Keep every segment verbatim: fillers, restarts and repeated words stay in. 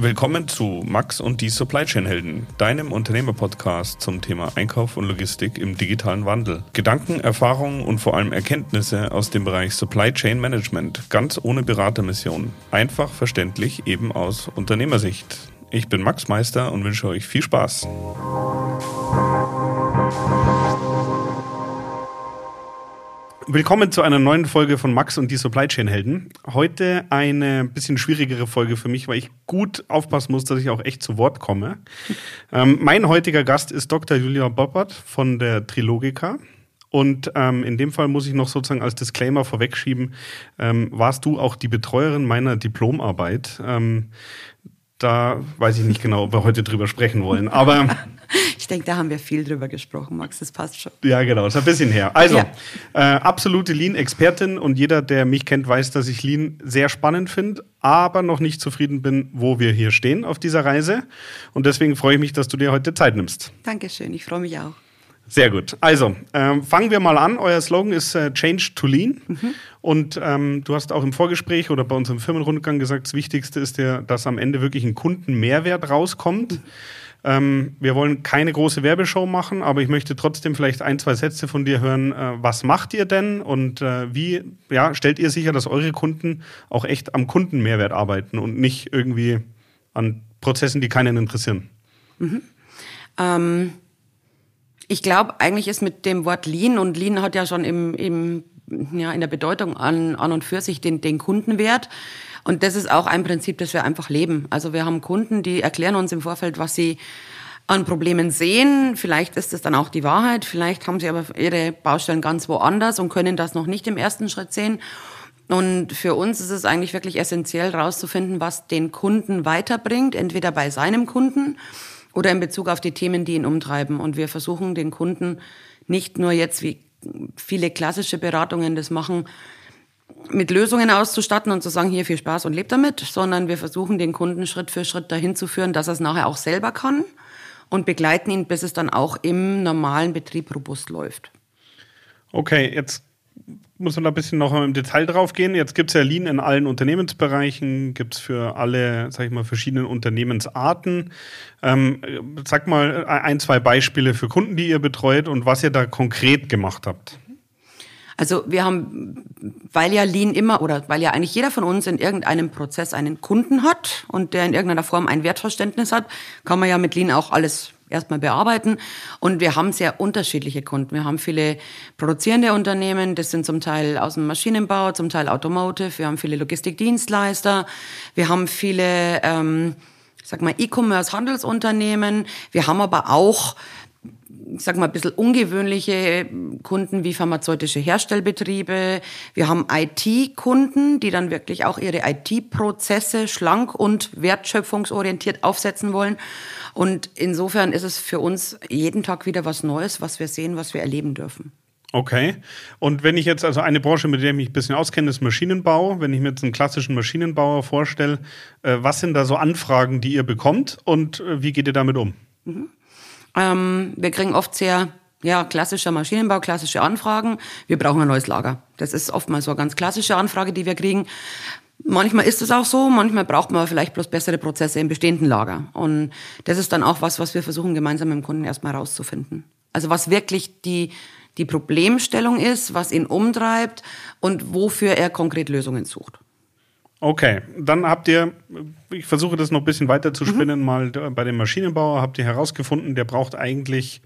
Willkommen zu Max und die Supply Chain Helden, deinem Unternehmer-Podcast zum Thema Einkauf und Logistik im digitalen Wandel. Gedanken, Erfahrungen und vor allem Erkenntnisse aus dem Bereich Supply Chain Management, ganz ohne Beratermission. Einfach, verständlich, eben aus Unternehmersicht. Ich bin Max Meister und wünsche euch viel Spaß. Willkommen zu einer neuen Folge von Max und die Supply Chain Helden. Heute eine bisschen schwierigere Folge für mich, weil ich gut aufpassen muss, dass ich auch echt zu Wort komme. Ähm, mein heutiger Gast ist Doktor Julia Boppert von der Trilogica. Und ähm, in dem Fall muss ich noch sozusagen als Disclaimer vorwegschieben, ähm, warst du auch die Betreuerin meiner Diplomarbeit. Ähm, da weiß ich nicht genau, ob wir heute drüber sprechen wollen, aber... Ich denke, da haben wir viel drüber gesprochen, Max, das passt schon. Ja, genau, ist ein bisschen her. Also, ja. äh, absolute Lean-Expertin und jeder, der mich kennt, weiß, dass ich Lean sehr spannend finde, aber noch nicht zufrieden bin, wo wir hier stehen auf dieser Reise. Und deswegen freue ich mich, dass du dir heute Zeit nimmst. Dankeschön, ich freue mich auch. Sehr gut. Also, äh, fangen wir mal an. Euer Slogan ist äh, Change to Lean. Mhm. Und ähm, du hast auch im Vorgespräch oder bei uns im Firmenrundgang gesagt, das Wichtigste ist ja, dass am Ende wirklich ein Kundenmehrwert rauskommt. Mhm. Ähm, wir wollen keine große Werbeshow machen, aber ich möchte trotzdem vielleicht ein, zwei Sätze von dir hören. Äh, was macht ihr denn und äh, wie ja, stellt ihr sicher, dass eure Kunden auch echt am Kundenmehrwert arbeiten und nicht irgendwie an Prozessen, die keinen interessieren? Mhm. Ähm, ich glaube, eigentlich ist mit dem Wort Lean, und Lean hat ja schon im, im, ja, in der Bedeutung an, an und für sich den, den Kundenwert. Und das ist auch ein Prinzip, das wir einfach leben. Also wir haben Kunden, die erklären uns im Vorfeld, was sie an Problemen sehen. Vielleicht ist das dann auch die Wahrheit. Vielleicht haben sie aber ihre Baustellen ganz woanders und können das noch nicht im ersten Schritt sehen. Und für uns ist es eigentlich wirklich essentiell, rauszufinden, was den Kunden weiterbringt, entweder bei seinem Kunden oder in Bezug auf die Themen, die ihn umtreiben. Und wir versuchen den Kunden nicht nur jetzt, wie viele klassische Beratungen das machen, mit Lösungen auszustatten und zu sagen, hier, viel Spaß und lebt damit, sondern wir versuchen, den Kunden Schritt für Schritt dahin zu führen, dass er es nachher auch selber kann und begleiten ihn, bis es dann auch im normalen Betrieb robust läuft. Okay, jetzt muss man da ein bisschen noch im Detail drauf gehen. Jetzt gibt es ja Lean in allen Unternehmensbereichen, gibt es für alle, sag ich mal, verschiedenen Unternehmensarten. Ähm, sag mal ein, zwei Beispiele für Kunden, die ihr betreut und was ihr da konkret gemacht habt. Also wir haben, weil ja Lean immer oder weil ja eigentlich jeder von uns in irgendeinem Prozess einen Kunden hat und der in irgendeiner Form ein Wertverständnis hat, kann man ja mit Lean auch alles erstmal bearbeiten. Und wir haben sehr unterschiedliche Kunden. Wir haben viele produzierende Unternehmen, das sind zum Teil aus dem Maschinenbau, zum Teil Automotive, wir haben viele Logistikdienstleister, wir haben viele, ähm, ich sag mal, E-Commerce-Handelsunternehmen, wir haben aber auch... ich sag mal, ein bisschen ungewöhnliche Kunden wie pharmazeutische Herstellbetriebe. Wir haben I T-Kunden, die dann wirklich auch ihre I T-Prozesse schlank und wertschöpfungsorientiert aufsetzen wollen. Und insofern ist es für uns jeden Tag wieder was Neues, was wir sehen, was wir erleben dürfen. Okay. Und wenn ich jetzt, also eine Branche, mit der ich mich ein bisschen auskenne, ist Maschinenbau. Wenn ich mir jetzt einen klassischen Maschinenbauer vorstelle, was sind da so Anfragen, die ihr bekommt und wie geht ihr damit um? Mhm. Ähm, wir kriegen oft sehr ja, klassischer Maschinenbau, klassische Anfragen. Wir brauchen ein neues Lager. Das ist oftmals so eine ganz klassische Anfrage, die wir kriegen. Manchmal ist es auch so, manchmal braucht man vielleicht bloß bessere Prozesse im bestehenden Lager. Und das ist dann auch was, was wir versuchen, gemeinsam mit dem Kunden erstmal rauszufinden. Also was wirklich die, die Problemstellung ist, was ihn umtreibt und wofür er konkret Lösungen sucht. Okay, dann habt ihr, ich versuche das noch ein bisschen weiter zu spinnen, mhm. mal bei dem Maschinenbauer habt ihr herausgefunden, der braucht eigentlich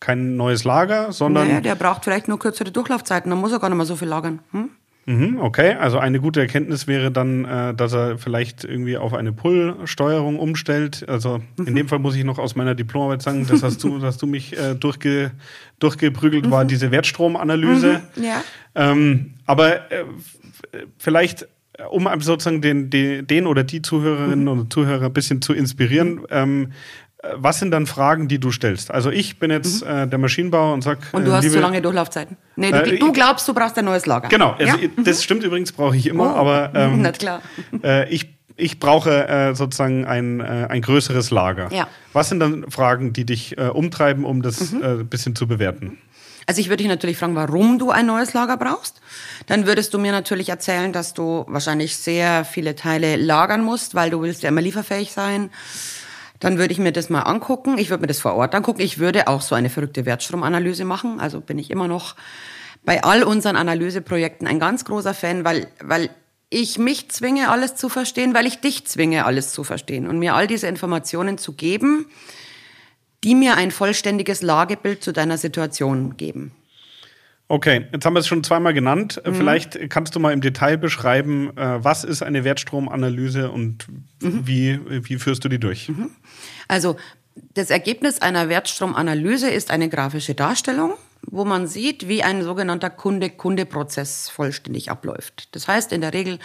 kein neues Lager, sondern... Naja, der braucht vielleicht nur kürzere Durchlaufzeiten, dann muss er gar nicht mehr so viel lagern. Hm? Mhm, okay, also eine gute Erkenntnis wäre dann, dass er vielleicht irgendwie auf eine Pull-Steuerung umstellt. Also in mhm. dem Fall muss ich noch aus meiner Diplomarbeit sagen, das hast du, dass du mich durchge, durchgeprügelt mhm. war, diese Wertstromanalyse. Mhm. Ja. Ähm, aber äh, vielleicht... Um sozusagen den, den, den oder die Zuhörerinnen oder Zuhörer ein bisschen zu inspirieren, ähm, was sind dann Fragen, die du stellst? Also ich bin jetzt äh, der Maschinenbauer und sag... Und du äh, hast liebe, zu lange Durchlaufzeiten. Nee, du, äh, du glaubst, du brauchst ein neues Lager. Genau, also ja? Das mhm. stimmt übrigens, brauche ich immer, oh, aber ähm, na klar. Äh, ich, ich brauche äh, sozusagen ein, äh, ein größeres Lager. Ja. Was sind dann Fragen, die dich äh, umtreiben, um das ein mhm. äh, bisschen zu bewerten? Also ich würde dich natürlich fragen, warum du ein neues Lager brauchst. Dann würdest du mir natürlich erzählen, dass du wahrscheinlich sehr viele Teile lagern musst, weil du willst ja immer lieferfähig sein. Dann würde ich mir das mal angucken. Ich würde mir das vor Ort angucken. Ich würde auch so eine verrückte Wertstromanalyse machen. Also bin ich immer noch bei all unseren Analyseprojekten ein ganz großer Fan, weil, weil ich mich zwinge, alles zu verstehen, weil ich dich zwinge, alles zu verstehen und mir all diese Informationen zu geben, die mir ein vollständiges Lagebild zu deiner Situation geben. Okay, jetzt haben wir es schon zweimal genannt. Mhm. Vielleicht kannst du mal im Detail beschreiben, was ist eine Wertstromanalyse und mhm. wie, wie führst du die durch? Mhm. Also das Ergebnis einer Wertstromanalyse ist eine grafische Darstellung, wo man sieht, wie ein sogenannter Kunde-Kunde-Prozess vollständig abläuft. Das heißt in der Regel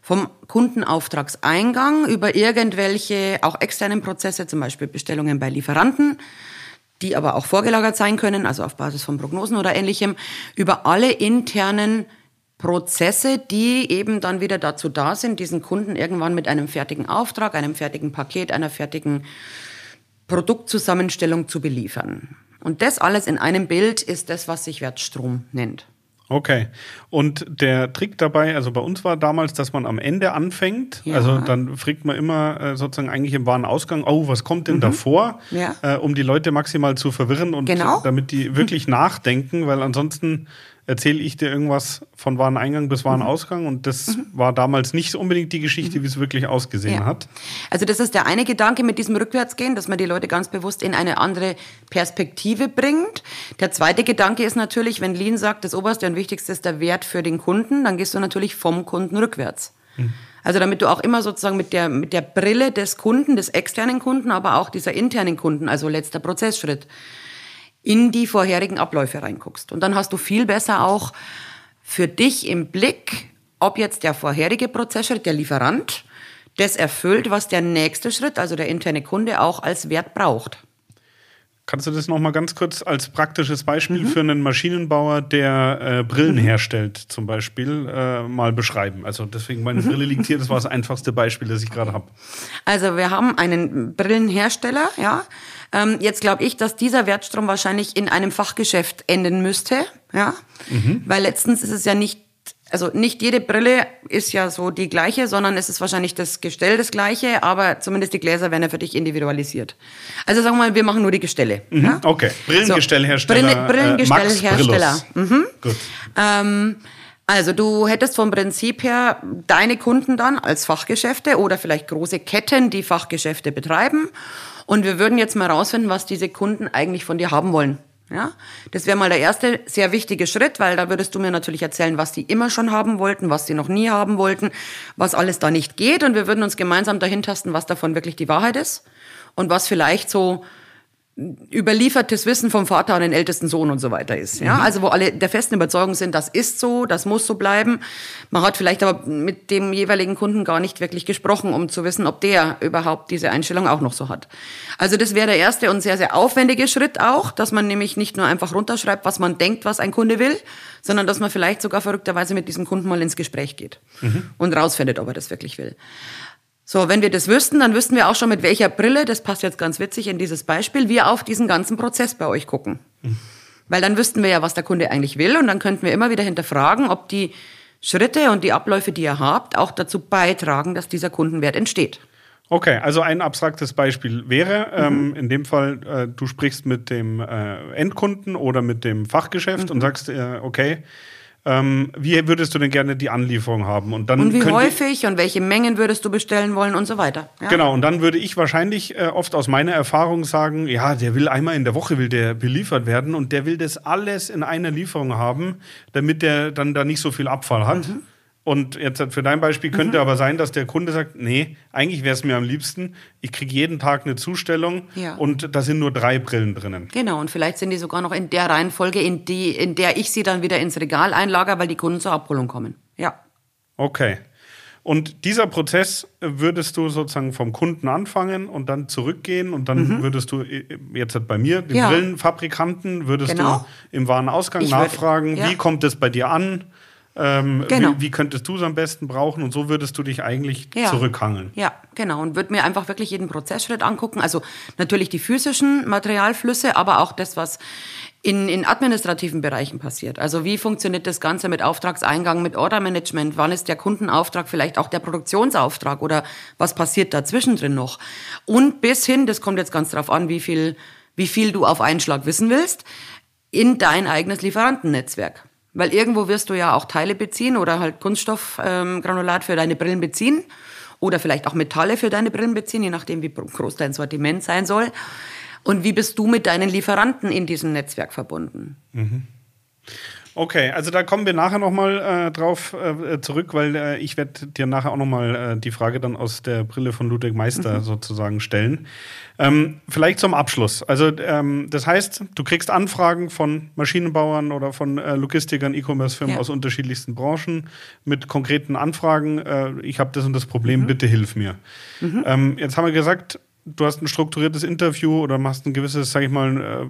vom Kundenauftragseingang über irgendwelche auch externen Prozesse, zum Beispiel Bestellungen bei Lieferanten, die aber auch vorgelagert sein können, also auf Basis von Prognosen oder Ähnlichem, über alle internen Prozesse, die eben dann wieder dazu da sind, diesen Kunden irgendwann mit einem fertigen Auftrag, einem fertigen Paket, einer fertigen Produktzusammenstellung zu beliefern. Und das alles in einem Bild ist das, was sich Wertstrom nennt. Okay. Und der Trick dabei, also bei uns war damals, dass man am Ende anfängt. Ja. Also dann fragt man immer sozusagen eigentlich im Warenausgang, oh, was kommt denn mhm. davor? Ja. Äh, um die Leute maximal zu verwirren und genau. damit die wirklich mhm. nachdenken, weil ansonsten erzähle ich dir irgendwas von Wareneingang bis Warenausgang mhm. und das mhm. war damals nicht unbedingt die Geschichte, mhm. wie es wirklich ausgesehen ja. hat. Also das ist der eine Gedanke mit diesem Rückwärtsgehen, dass man die Leute ganz bewusst in eine andere Perspektive bringt. Der zweite Gedanke ist natürlich, wenn Lean sagt, das Oberste und Wichtigste ist der Wert für den Kunden, dann gehst du natürlich vom Kunden rückwärts. Mhm. Also damit du auch immer sozusagen mit der, mit der Brille des Kunden, des externen Kunden, aber auch dieser internen Kunden, also letzter Prozessschritt, in die vorherigen Abläufe reinguckst. Und dann hast du viel besser auch für dich im Blick, ob jetzt der vorherige Prozessschritt, der Lieferant, das erfüllt, was der nächste Schritt, also der interne Kunde, auch als Wert braucht. Kannst du das nochmal ganz kurz als praktisches Beispiel mhm. für einen Maschinenbauer, der äh, Brillen mhm. herstellt zum Beispiel, äh, mal beschreiben? Also deswegen, meine Brille liegt hier, das war das einfachste Beispiel, das ich gerade habe. Also wir haben einen Brillenhersteller, ja. Jetzt glaube ich, dass dieser Wertstrom wahrscheinlich in einem Fachgeschäft enden müsste, ja, mhm. weil letztens ist es ja nicht, also nicht jede Brille ist ja so die gleiche, sondern es ist wahrscheinlich das Gestell das gleiche, aber zumindest die Gläser werden ja für dich individualisiert. Also sagen wir mal, wir machen nur die Gestelle. Mhm. Ja? Okay, Brillengestellhersteller, so, Brillengestellhersteller. Äh, Max mhm. Gut. Ähm, Also du hättest vom Prinzip her deine Kunden dann als Fachgeschäfte oder vielleicht große Ketten, die Fachgeschäfte betreiben. Und wir würden jetzt mal rausfinden, was diese Kunden eigentlich von dir haben wollen. Ja, das wäre mal der erste sehr wichtige Schritt, weil da würdest du mir natürlich erzählen, was die immer schon haben wollten, was sie noch nie haben wollten, was alles da nicht geht. Und wir würden uns gemeinsam dahintasten, was davon wirklich die Wahrheit ist und was vielleicht so überliefertes Wissen vom Vater an den ältesten Sohn und so weiter ist. Ja, also wo alle der festen Überzeugung sind, das ist so, das muss so bleiben. Man hat vielleicht aber mit dem jeweiligen Kunden gar nicht wirklich gesprochen, um zu wissen, ob der überhaupt diese Einstellung auch noch so hat. Also das wäre der erste und sehr, sehr aufwendige Schritt auch, dass man nämlich nicht nur einfach runterschreibt, was man denkt, was ein Kunde will, sondern dass man vielleicht sogar verrückterweise mit diesem Kunden mal ins Gespräch geht mhm. und rausfindet, ob er das wirklich will. So, wenn wir das wüssten, dann wüssten wir auch schon, mit welcher Brille, das passt jetzt ganz witzig in dieses Beispiel, wir auf diesen ganzen Prozess bei euch gucken. Mhm. Weil dann wüssten wir ja, was der Kunde eigentlich will und dann könnten wir immer wieder hinterfragen, ob die Schritte und die Abläufe, die ihr habt, auch dazu beitragen, dass dieser Kundenwert entsteht. Okay, also ein abstraktes Beispiel wäre, mhm. ähm, in dem Fall, äh, du sprichst mit dem äh, Endkunden oder mit dem Fachgeschäft mhm. und sagst, äh, okay, wie würdest du denn gerne die Anlieferung haben? Und, dann und wie häufig und welche Mengen würdest du bestellen wollen und so weiter. Ja. Genau, und dann würde ich wahrscheinlich äh, oft aus meiner Erfahrung sagen, ja, der will einmal in der Woche will der beliefert werden und der will das alles in einer Lieferung haben, damit der dann da nicht so viel Abfall hat. Mhm. Und jetzt für dein Beispiel könnte mhm. aber sein, dass der Kunde sagt, nee, eigentlich wäre es mir am liebsten, ich kriege jeden Tag eine Zustellung ja. und da sind nur drei Brillen drinnen. Genau, und vielleicht sind die sogar noch in der Reihenfolge, in, die, in der ich sie dann wieder ins Regal einlagere, weil die Kunden zur Abholung kommen. Ja. Okay. Und dieser Prozess würdest du sozusagen vom Kunden anfangen und dann zurückgehen und dann mhm. würdest du, jetzt bei mir, den ja. Brillenfabrikanten, würdest genau. du im Warenausgang ich nachfragen, würd, ja. wie kommt das bei dir an? Ähm, genau. wie, wie könntest du es am besten brauchen und so würdest du dich eigentlich ja. zurückhangeln. Ja, genau. Und würde mir einfach wirklich jeden Prozessschritt angucken. Also natürlich die physischen Materialflüsse, aber auch das, was in, in administrativen Bereichen passiert. Also wie funktioniert das Ganze mit Auftragseingang, mit Ordermanagement? Wann ist der Kundenauftrag, vielleicht auch der Produktionsauftrag oder was passiert da zwischendrin noch? Und bis hin, das kommt jetzt ganz drauf an, wie viel, wie viel du auf einen Schlag wissen willst, in dein eigenes Lieferantennetzwerk. Weil irgendwo wirst du ja auch Teile beziehen oder halt Kunststoffgranulat für deine Brillen beziehen oder vielleicht auch Metalle für deine Brillen beziehen, je nachdem, wie groß dein Sortiment sein soll. Und wie bist du mit deinen Lieferanten in diesem Netzwerk verbunden? Mhm. Okay, also da kommen wir nachher nochmal äh, drauf äh, zurück, weil äh, ich werde dir nachher auch nochmal äh, die Frage dann aus der Brille von Ludwig Meister mhm. sozusagen stellen. Ähm, vielleicht zum Abschluss. Also ähm, das heißt, du kriegst Anfragen von Maschinenbauern oder von äh, Logistikern, E-Commerce-Firmen ja. aus unterschiedlichsten Branchen mit konkreten Anfragen. Äh, ich habe das und das Problem, mhm. bitte hilf mir. Mhm. Ähm, jetzt haben wir gesagt, du hast ein strukturiertes Interview oder machst ein gewisses, sag ich mal,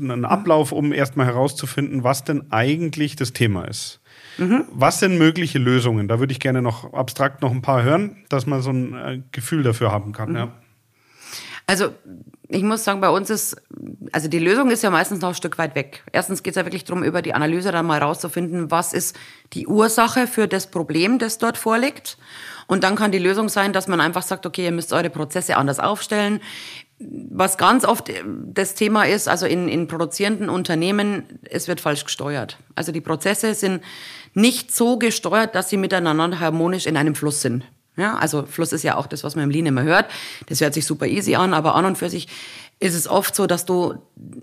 einen Ablauf, um erstmal herauszufinden, was denn eigentlich das Thema ist. Mhm. Was sind mögliche Lösungen? Da würde ich gerne noch abstrakt noch ein paar hören, dass man so ein Gefühl dafür haben kann. Mhm. Ja. Also ich muss sagen, bei uns ist, also die Lösung ist ja meistens noch ein Stück weit weg. Erstens geht es ja wirklich darum, über die Analyse dann mal rauszufinden, was ist die Ursache für das Problem, das dort vorliegt. Und dann kann die Lösung sein, dass man einfach sagt, okay, ihr müsst eure Prozesse anders aufstellen. Was ganz oft das Thema ist, also in, in produzierenden Unternehmen, es wird falsch gesteuert. Also die Prozesse sind nicht so gesteuert, dass sie miteinander harmonisch in einem Fluss sind. Ja, also Fluss ist ja auch das, was man im Lean immer hört. Das hört sich super easy an, aber an und für sich ist es oft so, dass du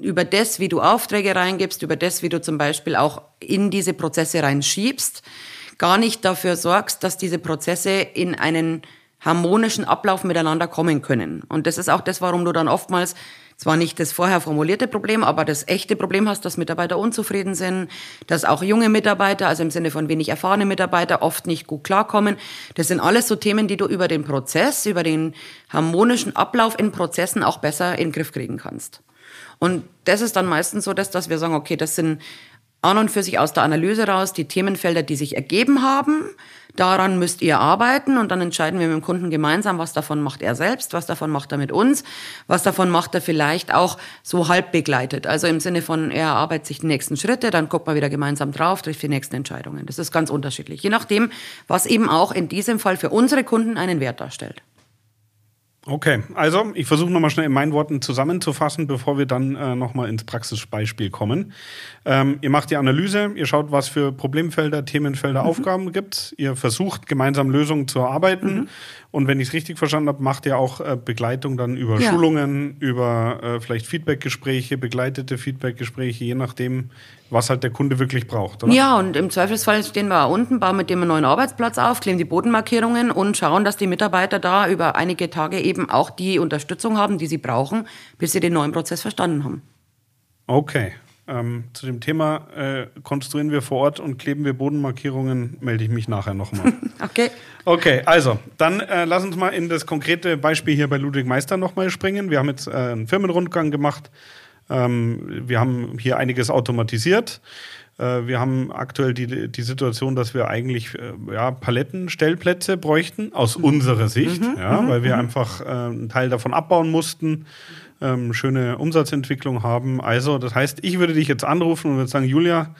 über das, wie du Aufträge reingibst, über das, wie du zum Beispiel auch in diese Prozesse reinschiebst, gar nicht dafür sorgst, dass diese Prozesse in einen harmonischen Ablauf miteinander kommen können. Und das ist auch das, warum du dann oftmals zwar nicht das vorher formulierte Problem, aber das echte Problem hast, dass Mitarbeiter unzufrieden sind, dass auch junge Mitarbeiter, also im Sinne von wenig erfahrene Mitarbeiter, oft nicht gut klarkommen. Das sind alles so Themen, die du über den Prozess, über den harmonischen Ablauf in Prozessen auch besser in den Griff kriegen kannst. Und das ist dann meistens so, dass, dass wir sagen, okay, das sind an und für sich aus der Analyse raus, die Themenfelder, die sich ergeben haben, daran müsst ihr arbeiten und dann entscheiden wir mit dem Kunden gemeinsam, was davon macht er selbst, was davon macht er mit uns, was davon macht er vielleicht auch so halb begleitet. Also im Sinne von, er arbeitet sich die nächsten Schritte, dann guckt man wieder gemeinsam drauf, trifft die nächsten Entscheidungen. Das ist ganz unterschiedlich, je nachdem, was eben auch in diesem Fall für unsere Kunden einen Wert darstellt. Okay, also ich versuche nochmal schnell in meinen Worten zusammenzufassen, bevor wir dann äh, nochmal ins Praxisbeispiel kommen. Ähm, ihr macht die Analyse, ihr schaut, was für Problemfelder, Themenfelder, mhm. Aufgaben gibt's. Ihr versucht, gemeinsam Lösungen zu erarbeiten. Mhm. Und wenn ich es richtig verstanden habe, macht ihr auch äh, Begleitung dann über ja. Schulungen, über äh, vielleicht Feedbackgespräche, begleitete Feedbackgespräche, je nachdem, was halt der Kunde wirklich braucht. Oder? Ja, und im Zweifelsfall stehen wir unten, bauen mit dem einen neuen Arbeitsplatz auf, kleben die Bodenmarkierungen und schauen, dass die Mitarbeiter da über einige Tage eben auch die Unterstützung haben, die sie brauchen, bis sie den neuen Prozess verstanden haben. Okay. Ähm, zu dem Thema äh, konstruieren wir vor Ort und kleben wir Bodenmarkierungen, melde ich mich nachher nochmal. Okay. Okay, also, dann äh, lass uns mal in das konkrete Beispiel hier bei Ludwig Meister nochmal springen. Wir haben jetzt äh, einen Firmenrundgang gemacht. Ähm, wir haben hier einiges automatisiert. Äh, wir haben aktuell die, die Situation, dass wir eigentlich äh, ja, Paletten, Stellplätze bräuchten, aus mhm. unserer Sicht, mhm. ja, weil wir einfach äh, einen Teil davon abbauen mussten, ähm, schöne Umsatzentwicklung haben. Also das heißt, ich würde dich jetzt anrufen und würde sagen, Julia,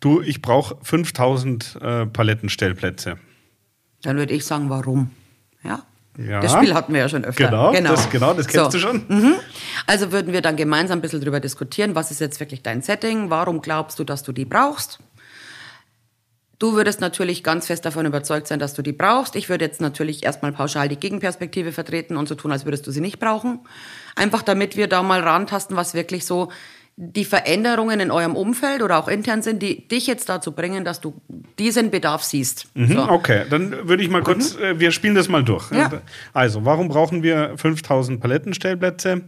du, ich brauche fünftausend äh, Palettenstellplätze. Dann würde ich sagen, warum? Ja. Ja. Das Spiel hatten wir ja schon öfter. Genau, genau. Das, genau, das kennst so. Du schon. Mhm. Also würden wir dann gemeinsam ein bisschen darüber diskutieren, was ist jetzt wirklich dein Setting, warum glaubst du, dass du die brauchst? Du würdest natürlich ganz fest davon überzeugt sein, dass du die brauchst. Ich würde jetzt natürlich erstmal pauschal die Gegenperspektive vertreten und so tun, als würdest du sie nicht brauchen. Einfach damit wir da mal rantasten, was wirklich so die Veränderungen in eurem Umfeld oder auch intern sind, die dich jetzt dazu bringen, dass du diesen Bedarf siehst. Mhm, so. Okay, dann würde ich mal kurz, mhm. äh, wir spielen das mal durch. Ja. Also, warum brauchen wir fünftausend Palettenstellplätze?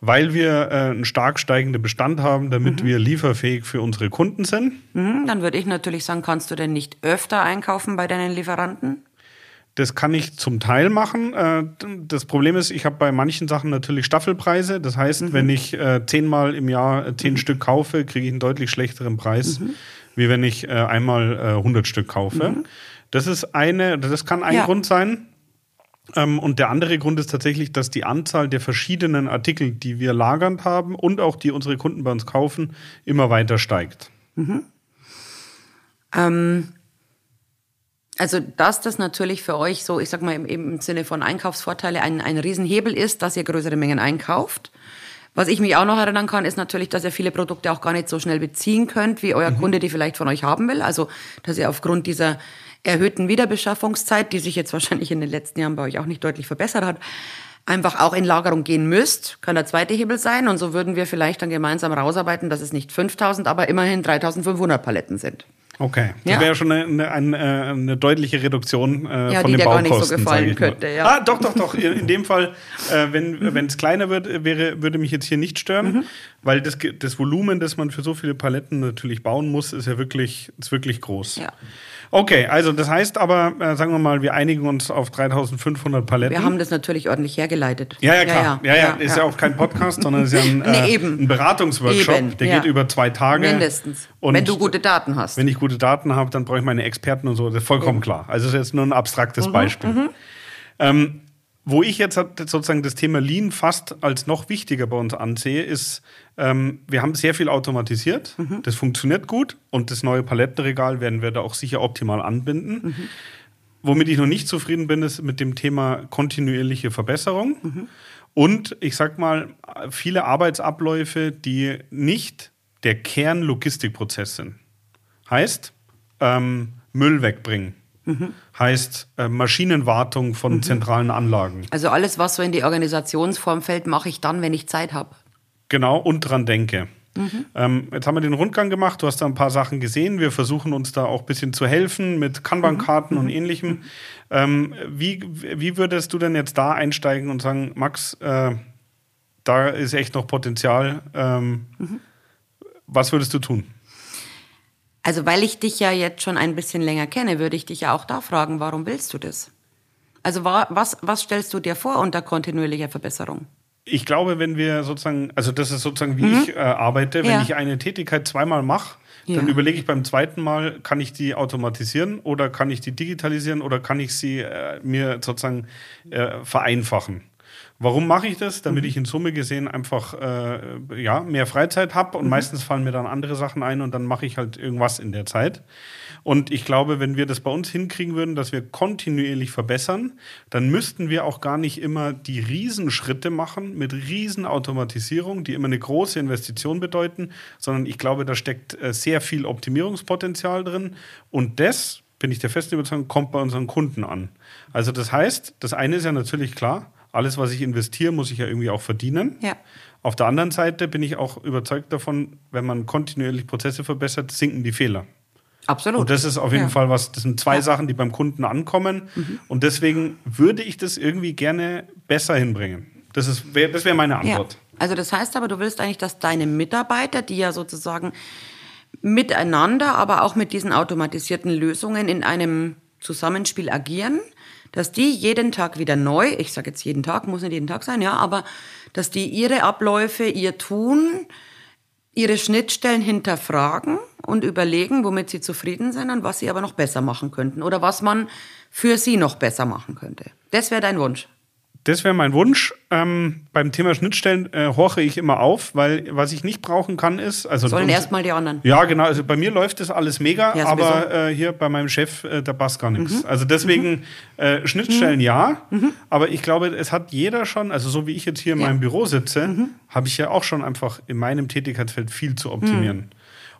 Weil wir äh, einen stark steigenden Bestand haben, damit mhm. wir lieferfähig für unsere Kunden sind. Mhm, dann würde ich natürlich sagen, kannst du denn nicht öfter einkaufen bei deinen Lieferanten? Das kann ich zum Teil machen. Das Problem ist, ich habe bei manchen Sachen natürlich Staffelpreise. Das heißt, mhm. wenn ich zehnmal im Jahr zehn mhm. Stück kaufe, kriege ich einen deutlich schlechteren Preis, mhm. wie wenn ich einmal hundert Stück kaufe. Mhm. Das ist eine, das kann ein ja. Grund sein. Und der andere Grund ist tatsächlich, dass die Anzahl der verschiedenen Artikel, die wir lagernd haben und auch die unsere Kunden bei uns kaufen, immer weiter steigt. Mhm. Ähm, also dass das natürlich für euch so, ich sag mal, im, im Sinne von Einkaufsvorteile ein, ein Riesenhebel ist, dass ihr größere Mengen einkauft. Was ich mich auch noch erinnern kann, ist natürlich, dass ihr viele Produkte auch gar nicht so schnell beziehen könnt, wie euer mhm. Kunde die vielleicht von euch haben will. Also dass ihr aufgrund dieser erhöhten Wiederbeschaffungszeit, die sich jetzt wahrscheinlich in den letzten Jahren bei euch auch nicht deutlich verbessert hat, einfach auch in Lagerung gehen müsst, kann der zweite Hebel sein. Und so würden wir vielleicht dann gemeinsam rausarbeiten, dass es nicht fünftausend, aber immerhin dreitausendfünfhundert Paletten sind. Okay, das ja. wäre schon eine, eine, eine deutliche Reduktion äh, ja, von den Baukosten. Ja, die dir gar nicht so gefallen könnte, ja. Ah, doch, doch, doch. In dem Fall, äh, wenn wenn es kleiner wird, wäre, würde mich jetzt hier nicht stören, mhm. weil das, das Volumen, das man für so viele Paletten natürlich bauen muss, ist ja wirklich, ist wirklich groß. Ja. Okay, also das heißt aber, äh, sagen wir mal, wir einigen uns auf dreitausendfünfhundert Paletten. Wir haben das natürlich ordentlich hergeleitet. Ja, ja, klar. Ja, ja, ja, ja, ja. Ist ja auch kein Podcast, sondern ist ja ein, äh, nee, ein Beratungsworkshop. Eben. Der ja. geht über zwei Tage. Mindestens. Und wenn du gute Daten hast. Wenn ich gute Daten habe, dann brauche ich meine Experten und so. Das ist vollkommen eben. Klar. Also das ist jetzt nur ein abstraktes mhm, Beispiel. Mhm. Ähm, wo ich jetzt sozusagen das Thema Lean fast als noch wichtiger bei uns ansehe, ist, ähm, wir haben sehr viel automatisiert. Mhm. Das funktioniert gut. Und das neue Palettenregal werden wir da auch sicher optimal anbinden. Mhm. Womit ich noch nicht zufrieden bin, ist mit dem Thema kontinuierliche Verbesserung. Mhm. Und ich sag mal, viele Arbeitsabläufe, die nicht der Kernlogistikprozess sind. Heißt, ähm, Müll wegbringen. Mhm. Heißt äh, Maschinenwartung von mhm. zentralen Anlagen. Also alles, was so in die Organisationsform fällt, mache ich dann, wenn ich Zeit habe. Genau, und dran denke. Mhm. Ähm, jetzt haben wir den Rundgang gemacht, du hast da ein paar Sachen gesehen. Wir versuchen uns da auch ein bisschen zu helfen mit Kanban-Karten mhm. und Ähnlichem. Ähm, wie, wie würdest du denn jetzt da einsteigen und sagen, Max, äh, da ist echt noch Potenzial. Ähm, mhm. Was würdest du tun? Also weil ich dich ja jetzt schon ein bisschen länger kenne, würde ich dich ja auch da fragen, warum willst du das? Also was, was stellst du dir vor unter kontinuierlicher Verbesserung? Ich glaube, wenn wir sozusagen, also das ist sozusagen, wie mhm. ich äh, arbeite, wenn ja. ich eine Tätigkeit zweimal mache, ja. dann überlege ich beim zweiten Mal, kann ich die automatisieren oder kann ich die digitalisieren oder kann ich sie äh, mir sozusagen äh, vereinfachen? Warum mache ich das? Damit ich in Summe gesehen einfach äh, ja, mehr Freizeit habe und mhm. meistens fallen mir dann andere Sachen ein und dann mache ich halt irgendwas in der Zeit. Und ich glaube, wenn wir das bei uns hinkriegen würden, dass wir kontinuierlich verbessern, dann müssten wir auch gar nicht immer die Riesenschritte machen mit Riesenautomatisierung, die immer eine große Investition bedeuten, sondern ich glaube, da steckt sehr viel Optimierungspotenzial drin und das, bin ich der festen Überzeugung, kommt bei unseren Kunden an. Also das heißt, das eine ist ja natürlich klar, alles, was ich investiere, muss ich ja irgendwie auch verdienen. Ja. Auf der anderen Seite bin ich auch überzeugt davon, wenn man kontinuierlich Prozesse verbessert, sinken die Fehler. Absolut. Und das ist auf jeden ja. Fall was, das sind zwei ja. Sachen, die beim Kunden ankommen. Mhm. Und deswegen würde ich das irgendwie gerne besser hinbringen. Das ist, wär, das wäre meine Antwort. Ja. Also das heißt aber, du willst eigentlich, dass deine Mitarbeiter, die ja sozusagen miteinander, aber auch mit diesen automatisierten Lösungen in einem Zusammenspiel agieren, dass die jeden Tag wieder neu, ich sage jetzt jeden Tag, muss nicht jeden Tag sein, ja, aber dass die ihre Abläufe, ihr Tun, ihre Schnittstellen hinterfragen und überlegen, womit sie zufrieden sind und was sie aber noch besser machen könnten oder was man für sie noch besser machen könnte. Das wäre dein Wunsch. Das wäre mein Wunsch. Ähm, beim Thema Schnittstellen äh, horche ich immer auf, weil was ich nicht brauchen kann ist... Also sollen erstmal die anderen. Ja, genau. Also bei mir läuft das alles mega, ja, aber äh, hier bei meinem Chef, äh, da passt gar nichts. Mhm. Also deswegen mhm. äh, Schnittstellen mhm. ja, mhm. aber ich glaube, es hat jeder schon, also so wie ich jetzt hier in ja. meinem Büro sitze, mhm. habe ich ja auch schon einfach in meinem Tätigkeitsfeld viel zu optimieren. Mhm.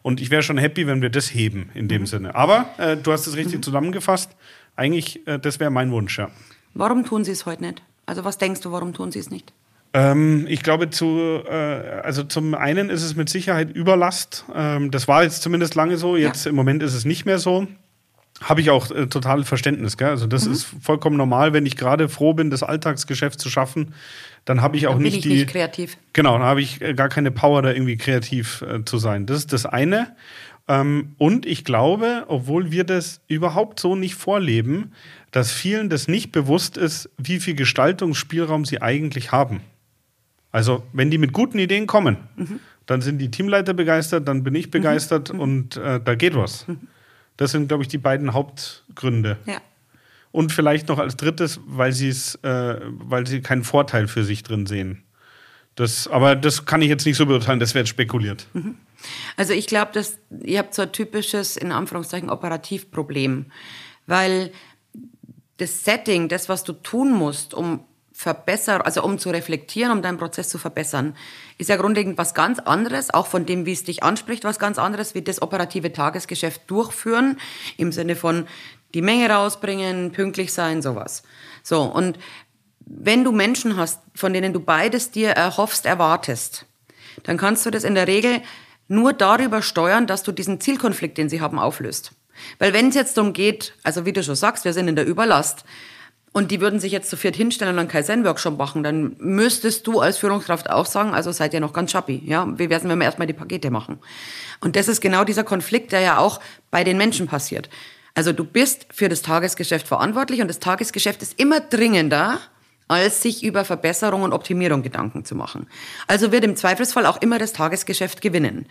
Und ich wäre schon happy, wenn wir das heben in dem mhm. Sinne. Aber äh, du hast es richtig mhm. zusammengefasst. Eigentlich, äh, das wäre mein Wunsch, ja. Warum tun sie es heute nicht? Also was denkst du, warum tun sie es nicht? Ähm, ich glaube, zu, äh, also zum einen ist es mit Sicherheit Überlast. Ähm, das war jetzt zumindest lange so. Jetzt ja. im Moment ist es nicht mehr so. Habe ich auch äh, total Verständnis. Gell? Also das mhm. ist vollkommen normal, wenn ich gerade froh bin, das Alltagsgeschäft zu schaffen. Dann habe ich auch dann bin nicht ich die. Nicht kreativ. Genau, dann habe ich äh, gar keine Power, da irgendwie kreativ äh, zu sein. Das ist das eine. Ähm, und ich glaube, obwohl wir das überhaupt so nicht vorleben, dass vielen das nicht bewusst ist, wie viel Gestaltungsspielraum sie eigentlich haben. Also wenn die mit guten Ideen kommen, mhm. dann sind die Teamleiter begeistert, dann bin ich begeistert mhm. und äh, da geht was. Mhm. Das sind, glaube ich, die beiden Hauptgründe. Ja. Und vielleicht noch als drittes, weil, sie's, äh, weil sie keinen Vorteil für sich drin sehen. Das, aber das kann ich jetzt nicht so beurteilen, das wird spekuliert. Also ich glaube, dass ihr habt so ein typisches, in Anführungszeichen, Operativproblem. Weil das Setting, das, was du tun musst, um verbessern, also um zu reflektieren, um deinen Prozess zu verbessern, ist ja grundlegend was ganz anderes, auch von dem, wie es dich anspricht, was ganz anderes, wie das operative Tagesgeschäft durchführen, im Sinne von die Menge rausbringen, pünktlich sein, sowas. So, und wenn du Menschen hast, von denen du beides dir erhoffst, erwartest, dann kannst du das in der Regel nur darüber steuern, dass du diesen Zielkonflikt, den sie haben, auflöst. Weil wenn es jetzt darum geht, also wie du schon sagst, wir sind in der Überlast, und die würden sich jetzt zu viert hinstellen und einen Kaizen-Workshop machen, dann müsstest du als Führungskraft auch sagen, also seid ihr noch ganz schappi, ja? Wie wär's denn, wenn wir erstmal die Pakete machen? Und das ist genau dieser Konflikt, der ja auch bei den Menschen passiert. Also du bist für das Tagesgeschäft verantwortlich und das Tagesgeschäft ist immer dringender, als sich über Verbesserung und Optimierung Gedanken zu machen. Also wird im Zweifelsfall auch immer das Tagesgeschäft gewinnen.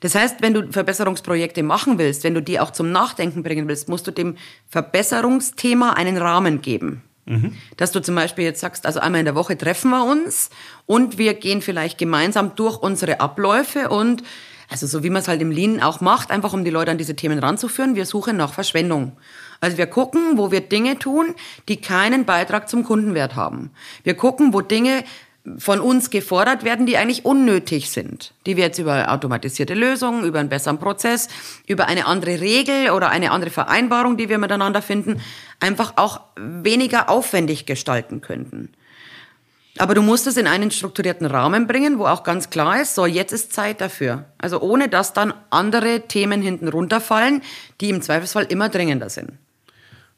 Das heißt, wenn du Verbesserungsprojekte machen willst, wenn du die auch zum Nachdenken bringen willst, musst du dem Verbesserungsthema einen Rahmen geben. Mhm. Dass du zum Beispiel jetzt sagst, also einmal in der Woche treffen wir uns und wir gehen vielleicht gemeinsam durch unsere Abläufe und also so wie man es halt im Lean auch macht, einfach um die Leute an diese Themen ranzuführen, wir suchen nach Verschwendung. Also wir gucken, wo wir Dinge tun, die keinen Beitrag zum Kundenwert haben. Wir gucken, wo Dinge von uns gefordert werden, die eigentlich unnötig sind, die wir jetzt über automatisierte Lösungen, über einen besseren Prozess, über eine andere Regel oder eine andere Vereinbarung, die wir miteinander finden, einfach auch weniger aufwendig gestalten könnten. Aber du musst es in einen strukturierten Rahmen bringen, wo auch ganz klar ist, so jetzt ist Zeit dafür. Also ohne, dass dann andere Themen hinten runterfallen, die im Zweifelsfall immer dringender sind.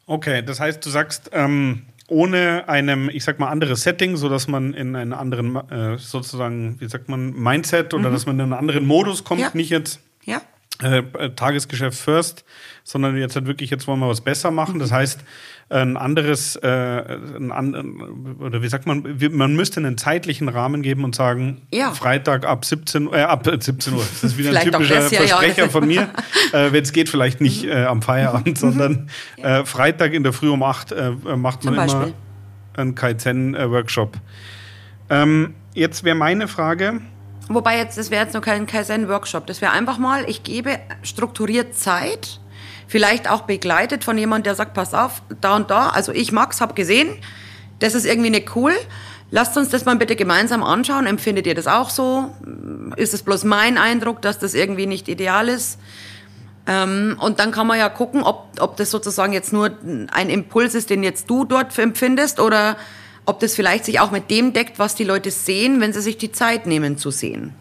Okay, das heißt, du sagst, ähm, ohne einem, ich sag mal, anderes Setting, sodass man in einen anderen, äh, sozusagen, wie sagt man, Mindset oder mhm. dass man in einen anderen Modus kommt, ja. nicht jetzt ja. äh, Tagesgeschäft first, sondern jetzt halt wirklich, jetzt wollen wir was besser machen. Mhm. Das heißt, ein anderes, äh, ein an, oder wie sagt man, man müsste einen zeitlichen Rahmen geben und sagen, ja. Freitag ab siebzehn Uhr, äh, ab siebzehn Uhr, das ist wieder ein typischer das, ja, Versprecher ja. von mir, äh, wenn es geht, vielleicht nicht äh, am Feierabend, sondern ja. äh, Freitag in der Früh um acht äh, macht man immer einen Kaizen-Workshop. Ähm, jetzt wäre meine Frage... Wobei, jetzt, das wäre jetzt noch kein Kaizen-Workshop, das wäre einfach mal, ich gebe strukturiert Zeit... Vielleicht auch begleitet von jemandem, der sagt, pass auf, da und da, also ich, Max, habe gesehen, das ist irgendwie nicht cool. Lasst uns das mal bitte gemeinsam anschauen. Empfindet ihr das auch so? Ist es bloß mein Eindruck, dass das irgendwie nicht ideal ist? Ähm, und dann kann man ja gucken, ob, ob das sozusagen jetzt nur ein Impuls ist, den jetzt du dort empfindest oder ob das vielleicht sich auch mit dem deckt, was die Leute sehen, wenn sie sich die Zeit nehmen zu sehen.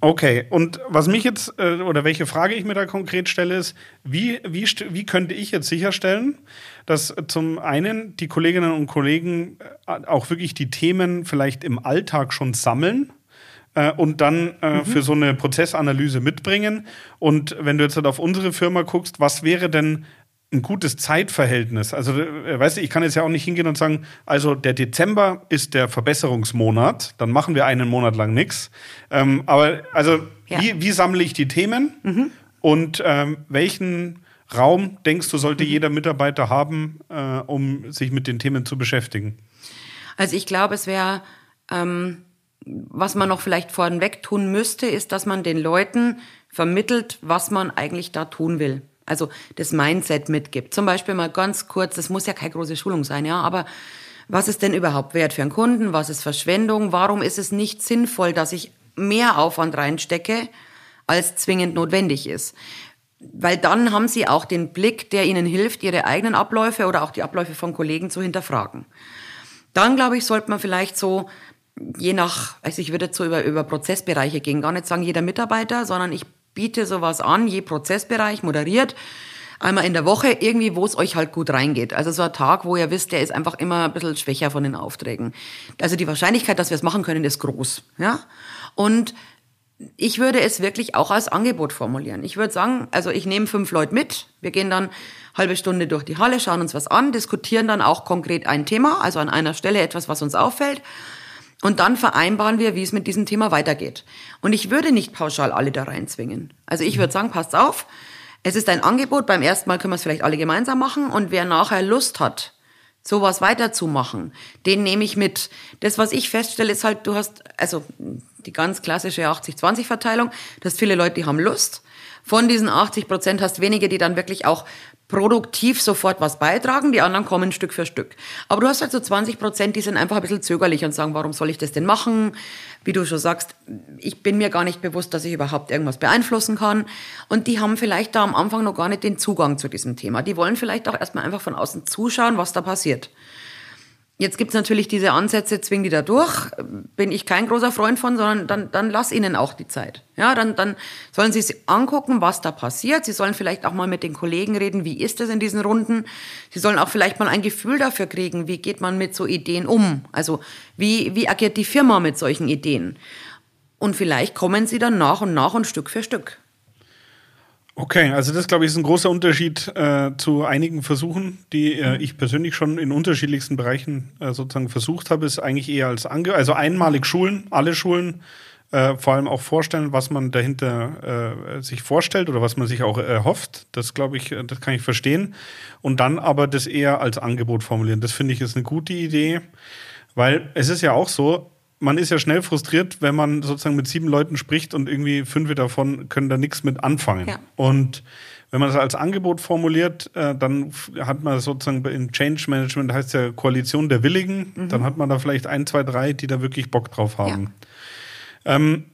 Okay, und was mich jetzt, oder welche Frage ich mir da konkret stelle, ist, wie, wie, wie könnte ich jetzt sicherstellen, dass zum einen die Kolleginnen und Kollegen auch wirklich die Themen vielleicht im Alltag schon sammeln äh, und dann äh, mhm. für so eine Prozessanalyse mitbringen? Und wenn du jetzt halt auf unsere Firma guckst, was wäre denn ein gutes Zeitverhältnis? Also, weißt du, ich kann jetzt ja auch nicht hingehen und sagen, also der Dezember ist der Verbesserungsmonat, dann machen wir einen Monat lang nichts. Ähm, aber also, ja. wie, wie sammle ich die Themen mhm. und ähm, welchen Raum, denkst du, sollte mhm. jeder Mitarbeiter haben, äh, um sich mit den Themen zu beschäftigen? Also ich glaube, es wäre, ähm, was man noch vielleicht vorneweg tun müsste, ist, dass man den Leuten vermittelt, was man eigentlich da tun will. Also das Mindset mitgibt. Zum Beispiel mal ganz kurz, das muss ja keine große Schulung sein, ja, aber was ist denn überhaupt wert für einen Kunden? Was ist Verschwendung? Warum ist es nicht sinnvoll, dass ich mehr Aufwand reinstecke, als zwingend notwendig ist? Weil dann haben sie auch den Blick, der ihnen hilft, ihre eigenen Abläufe oder auch die Abläufe von Kollegen zu hinterfragen. Dann, glaube ich, sollte man vielleicht so, je nach, also ich würde jetzt so über, über Prozessbereiche gehen, gar nicht sagen jeder Mitarbeiter, sondern ich biete sowas an, je Prozessbereich, moderiert, einmal in der Woche, irgendwie, wo es euch halt gut reingeht. Also so ein Tag, wo ihr wisst, der ist einfach immer ein bisschen schwächer von den Aufträgen. Also die Wahrscheinlichkeit, dass wir es machen können, ist groß. Ja? Und ich würde es wirklich auch als Angebot formulieren. Ich würde sagen, also ich nehme fünf Leute mit, wir gehen dann halbe Stunde durch die Halle, schauen uns was an, diskutieren dann auch konkret ein Thema, also an einer Stelle etwas, was uns auffällt. Und dann vereinbaren wir, wie es mit diesem Thema weitergeht. Und ich würde nicht pauschal alle da reinzwingen. Also ich würde sagen, passt auf, Es ist ein Angebot, beim ersten Mal können wir es vielleicht alle gemeinsam machen und wer nachher Lust hat, sowas weiterzumachen, den nehme ich mit. Das, was ich feststelle, ist halt, du hast, also die ganz klassische achtzig zwanzig Verteilung, du hast viele Leute, die haben Lust. Von diesen achtzig Prozent hast wenige, die dann wirklich auch produktiv sofort was beitragen, die anderen kommen Stück für Stück. Aber du hast halt so zwanzig Prozent, die sind einfach ein bisschen zögerlich und sagen, warum soll ich das denn machen? Wie du schon sagst, ich bin mir gar nicht bewusst, dass ich überhaupt irgendwas beeinflussen kann. Und die haben vielleicht da am Anfang noch gar nicht den Zugang zu diesem Thema. Die wollen vielleicht auch erstmal einfach von außen zuschauen, was da passiert. Jetzt gibt's natürlich diese Ansätze, zwing die da durch, bin ich kein großer Freund von, sondern dann, dann lass ihnen auch die Zeit. Ja, dann, dann sollen sie sich angucken, was da passiert. Sie sollen vielleicht auch mal mit den Kollegen reden, wie ist das in diesen Runden. Sie sollen auch vielleicht mal ein Gefühl dafür kriegen, wie geht man mit so Ideen um. Also wie, wie agiert die Firma mit solchen Ideen. Und vielleicht kommen sie dann nach und nach und Stück für Stück. Okay, also das, glaube ich, ist ein großer Unterschied äh, zu einigen Versuchen, die äh, ich persönlich schon in unterschiedlichsten Bereichen äh, sozusagen versucht habe, ist eigentlich eher als ange- also einmalig Schulen, alle Schulen, äh, vor allem auch vorstellen, was man dahinter äh, sich vorstellt oder was man sich auch erhofft. Das, glaube ich, das kann ich verstehen. Und dann aber das eher als Angebot formulieren. Das finde ich ist eine gute Idee, weil es ist ja auch so, man ist ja schnell frustriert, wenn man sozusagen mit sieben Leuten spricht und irgendwie fünf davon können da nichts mit anfangen. Ja. Und wenn man das als Angebot formuliert, dann hat man sozusagen im Change Management, heißt ja Koalition der Willigen, mhm. Dann hat man da vielleicht ein, zwei, drei, die da wirklich Bock drauf haben. Ja. Ähm,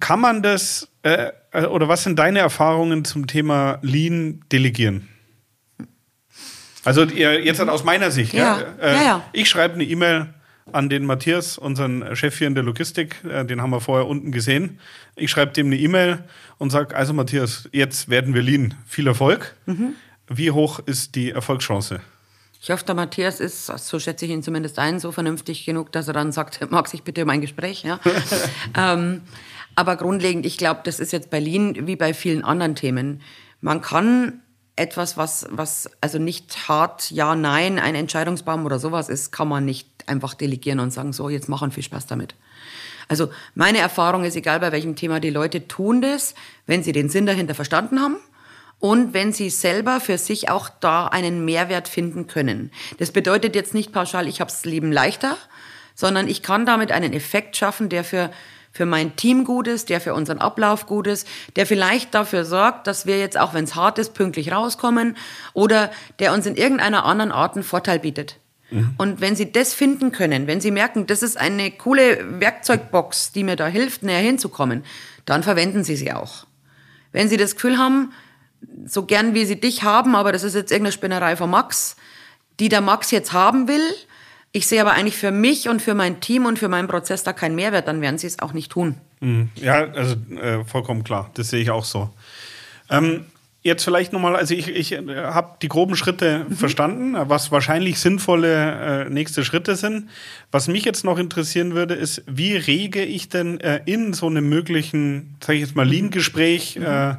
kann man das, äh, oder was sind deine Erfahrungen zum Thema Lean delegieren? Also jetzt halt aus meiner Sicht. Ja. Ja, äh, ja, ja. Ich schreibe eine E-Mail an den Matthias, unseren Chef hier in der Logistik, den haben wir vorher unten gesehen. Ich schreibe dem eine E-Mail und sage, also Matthias, jetzt werden wir lean. Viel Erfolg. Mhm. Wie hoch ist die Erfolgschance? Ich hoffe, der Matthias ist, so schätze ich ihn zumindest ein, so vernünftig genug, dass er dann sagt, Max, ich bitte um ein Gespräch. Ja. ähm, aber grundlegend, ich glaube, das ist jetzt bei Lean wie bei vielen anderen Themen. Man kann etwas, was, was also nicht hart, ja, nein, ein Entscheidungsbaum oder sowas ist, kann man nicht einfach delegieren und sagen, so, jetzt machen viel Spaß damit. Also meine Erfahrung ist, egal bei welchem Thema, die Leute tun das, wenn sie den Sinn dahinter verstanden haben und wenn sie selber für sich auch da einen Mehrwert finden können. Das bedeutet jetzt nicht pauschal, ich habe das Leben leichter, sondern ich kann damit einen Effekt schaffen, der für für mein Team gut ist, der für unseren Ablauf gut ist, der vielleicht dafür sorgt, dass wir jetzt, auch wenn es hart ist, pünktlich rauskommen oder der uns in irgendeiner anderen Art einen Vorteil bietet. Mhm. Und wenn Sie das finden können, wenn Sie merken, das ist eine coole Werkzeugbox, die mir da hilft, näher hinzukommen, dann verwenden Sie sie auch. Wenn Sie das Gefühl haben, so gern wie Sie dich haben, aber das ist jetzt irgendeine Spinnerei von Max, die der Max jetzt haben will, ich sehe aber eigentlich für mich und für mein Team und für meinen Prozess da keinen Mehrwert, dann werden sie es auch nicht tun. Mhm. Ja, also äh, vollkommen klar, das sehe ich auch so. Ähm, jetzt vielleicht nochmal, also ich, ich äh, habe die groben Schritte mhm. verstanden, was wahrscheinlich sinnvolle äh, nächste Schritte sind. Was mich jetzt noch interessieren würde, ist, wie rege ich denn äh, in so einem möglichen, sage ich jetzt mal, Lean-Gespräch, mhm. äh,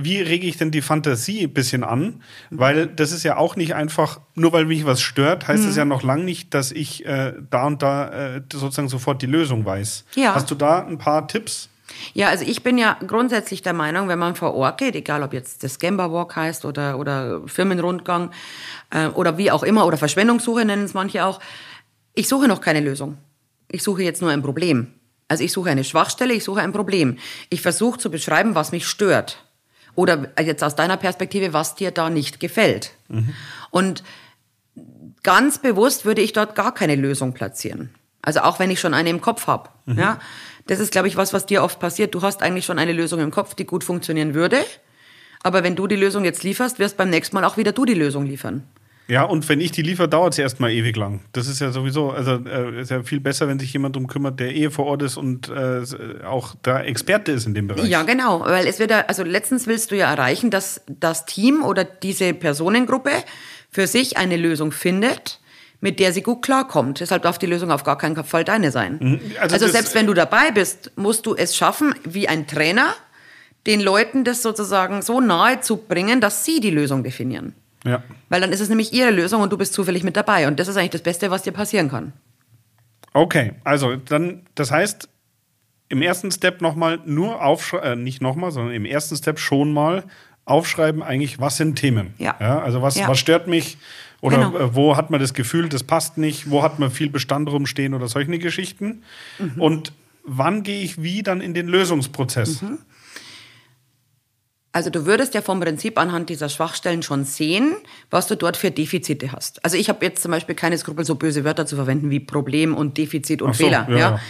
wie rege ich denn die Fantasie ein bisschen an? Weil das ist ja auch nicht einfach, nur weil mich was stört, heißt es mhm. ja noch lange nicht, dass ich äh, da und da äh, sozusagen sofort die Lösung weiß. Ja. Hast du da ein paar Tipps? Ja, also ich bin ja grundsätzlich der Meinung, wenn man vor Ort geht, egal ob jetzt das Gemba Walk heißt oder, oder Firmenrundgang äh, oder wie auch immer, oder Verschwendungssuche nennen es manche auch, ich suche noch keine Lösung. Ich suche jetzt nur ein Problem. Also ich suche eine Schwachstelle, ich suche ein Problem. Ich versuche zu beschreiben, was mich stört. Oder jetzt aus deiner Perspektive, was dir da nicht gefällt. Mhm. Und ganz bewusst würde ich dort gar keine Lösung platzieren. Also auch wenn ich schon eine im Kopf habe. Mhm. Ja, das ist, glaube ich, was, was dir oft passiert. Du hast eigentlich schon eine Lösung im Kopf, die gut funktionieren würde. Aber wenn du die Lösung jetzt lieferst, wirst beim nächsten Mal auch wieder du die Lösung liefern. Ja, und wenn ich die liefere, dauert es erstmal ewig lang. Das ist ja sowieso, also äh, ist ja viel besser, wenn sich jemand drum kümmert, der eh vor Ort ist und äh, auch da Experte ist in dem Bereich. Ja, genau, weil es wird ja, also letztens willst du ja erreichen, dass das Team oder diese Personengruppe für sich eine Lösung findet, mit der sie gut klarkommt. Deshalb darf die Lösung auf gar keinen Fall deine sein. Also, also selbst wenn du dabei bist, musst du es schaffen, wie ein Trainer, den Leuten das sozusagen so nahe zu bringen, dass sie die Lösung definieren. Ja. Weil dann ist es nämlich ihre Lösung und du bist zufällig mit dabei. Und das ist eigentlich das Beste, was dir passieren kann. Okay, also dann, das heißt, im ersten Step nochmal nur aufschreiben, äh, nicht nochmal, sondern im ersten Step schon mal aufschreiben eigentlich, was sind Themen? Ja. Ja, also was, ja. was stört mich? Oder genau. wo hat man das Gefühl, das passt nicht? Wo hat man viel Bestand rumstehen oder solche Geschichten? Mhm. Und wann gehe ich wie dann in den Lösungsprozess? Mhm. Also du würdest ja vom Prinzip anhand dieser Schwachstellen schon sehen, was du dort für Defizite hast. Also ich habe jetzt zum Beispiel keine Skrupel, so böse Wörter zu verwenden wie Problem und Defizit und Ach so, Fehler. Ja, ja. Ja.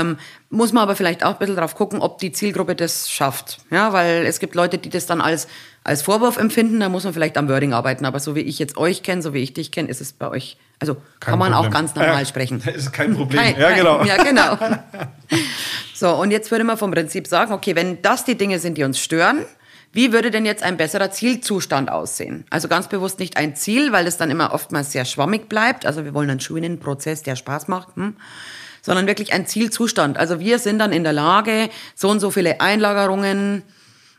Ähm, muss man aber vielleicht auch ein bisschen drauf gucken, ob die Zielgruppe das schafft. Ja, weil es gibt Leute, die das dann als, als Vorwurf empfinden, da muss man vielleicht am Wording arbeiten. Aber so wie ich jetzt euch kenne, so wie ich dich kenne, ist es bei euch... Also kein kann man Problem. Auch ganz normal äh, sprechen. Das ist kein Problem. Kein, ja, kein, genau. Ja, genau. So, und jetzt würde man vom Prinzip sagen, okay, wenn das die Dinge sind, die uns stören, wie würde denn jetzt ein besserer Zielzustand aussehen? Also ganz bewusst nicht ein Ziel, weil es dann immer oftmals sehr schwammig bleibt. Also wir wollen einen schönen Prozess, der Spaß macht, hm? Sondern wirklich ein Zielzustand. Also wir sind dann in der Lage, so und so viele Einlagerungen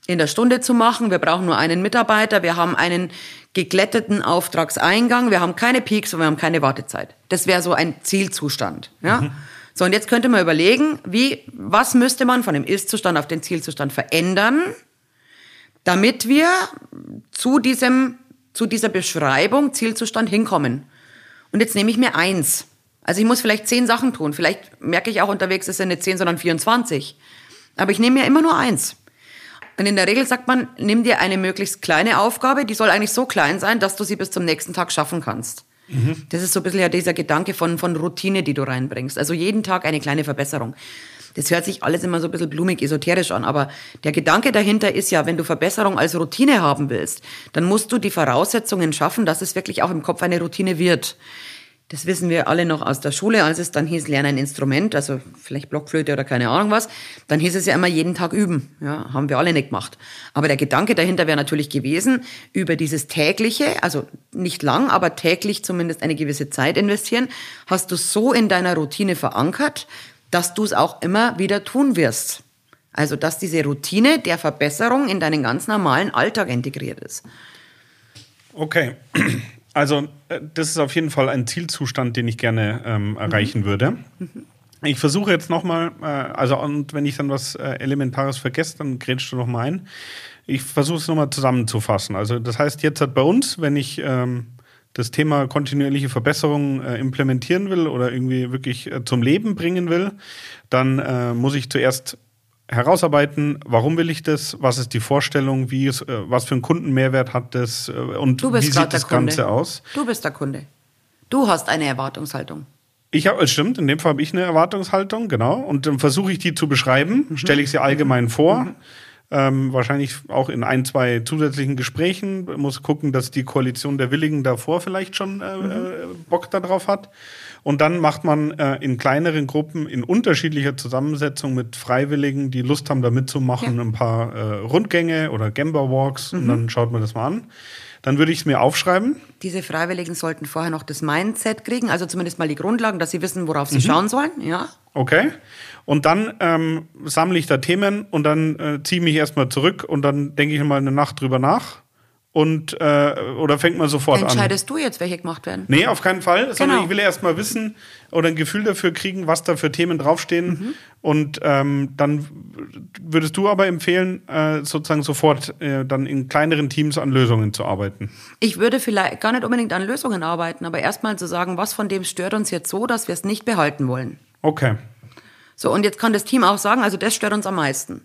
in der Stunde zu machen. Wir brauchen nur einen Mitarbeiter. Wir haben einen geglätteten Auftragseingang. Wir haben keine Peaks und wir haben keine Wartezeit. Das wäre so ein Zielzustand. Ja? Mhm. So, und jetzt könnte man überlegen, wie, was müsste man von dem Ist-Zustand auf den Zielzustand verändern, damit wir zu diesem, zu dieser Beschreibung Zielzustand hinkommen. Und jetzt nehme ich mir eins. Also ich muss vielleicht zehn Sachen tun. Vielleicht merke ich auch unterwegs, es sind nicht zehn, sondern vierundzwanzig. Aber ich nehme mir immer nur eins. Und in der Regel sagt man, nimm dir eine möglichst kleine Aufgabe, die soll eigentlich so klein sein, dass du sie bis zum nächsten Tag schaffen kannst. Mhm. Das ist so ein bisschen ja dieser Gedanke von, von Routine, die du reinbringst. Also jeden Tag eine kleine Verbesserung. Das hört sich alles immer so ein bisschen blumig, esoterisch an, aber der Gedanke dahinter ist ja, wenn du Verbesserung als Routine haben willst, dann musst du die Voraussetzungen schaffen, dass es wirklich auch im Kopf eine Routine wird. Das wissen wir alle noch aus der Schule, als es dann hieß, lerne ein Instrument, also vielleicht Blockflöte oder keine Ahnung was, dann hieß es ja immer, jeden Tag üben. Ja, haben wir alle nicht gemacht. Aber der Gedanke dahinter wäre natürlich gewesen, über dieses tägliche, also nicht lang, aber täglich zumindest eine gewisse Zeit investieren, hast du so in deiner Routine verankert, dass du es auch immer wieder tun wirst. Also, dass diese Routine der Verbesserung in deinen ganz normalen Alltag integriert ist. Okay, also das ist auf jeden Fall ein Zielzustand, den ich gerne ähm, erreichen mhm. würde. Ich versuche jetzt nochmal, äh, also und wenn ich dann was äh, Elementares vergesse, dann grätschst du nochmal ein. Ich versuche es nochmal zusammenzufassen. Also das heißt, jetzt hat bei uns, wenn ich... Ähm, das Thema kontinuierliche Verbesserung äh, implementieren will oder irgendwie wirklich äh, zum Leben bringen will, dann äh, muss ich zuerst herausarbeiten, warum will ich das, was ist die Vorstellung, wie ist, äh, was für einen Kundenmehrwert hat das äh, und wie sieht das Ganze aus? Du bist der Kunde. Du hast eine Erwartungshaltung. Ich habe, es stimmt, in dem Fall habe ich eine Erwartungshaltung, genau. Und dann versuche ich die zu beschreiben, mhm. stelle ich sie allgemein mhm. vor. Mhm. Ähm, wahrscheinlich auch in ein, zwei zusätzlichen Gesprächen. Muss gucken, dass die Koalition der Willigen davor vielleicht schon äh, mhm. Bock darauf hat. Und dann macht man äh, in kleineren Gruppen in unterschiedlicher Zusammensetzung mit Freiwilligen, die Lust haben, da mitzumachen, ja. ein paar äh, Rundgänge oder Gemba-Walks. Mhm. Und dann schaut man das mal an. Dann würde ich es mir aufschreiben. Diese Freiwilligen sollten vorher noch das Mindset kriegen, also zumindest mal die Grundlagen, dass sie wissen, worauf sie mhm. schauen sollen. Ja. Okay. Und dann ähm, sammle ich da Themen und dann äh, ziehe ich mich erstmal zurück und dann denke ich mal eine Nacht drüber nach und äh, oder fängt man sofort Entscheidest an. Entscheidest du jetzt, welche gemacht werden? Nee, auf keinen Fall, genau. sondern ich will erstmal wissen oder ein Gefühl dafür kriegen, was da für Themen draufstehen mhm. und ähm, dann würdest du aber empfehlen, äh, sozusagen sofort äh, dann in kleineren Teams an Lösungen zu arbeiten. Ich würde vielleicht gar nicht unbedingt an Lösungen arbeiten, aber erstmal zu sagen, was von dem stört uns jetzt so, dass wir es nicht behalten wollen. Okay. So, und jetzt kann das Team auch sagen, also das stört uns am meisten.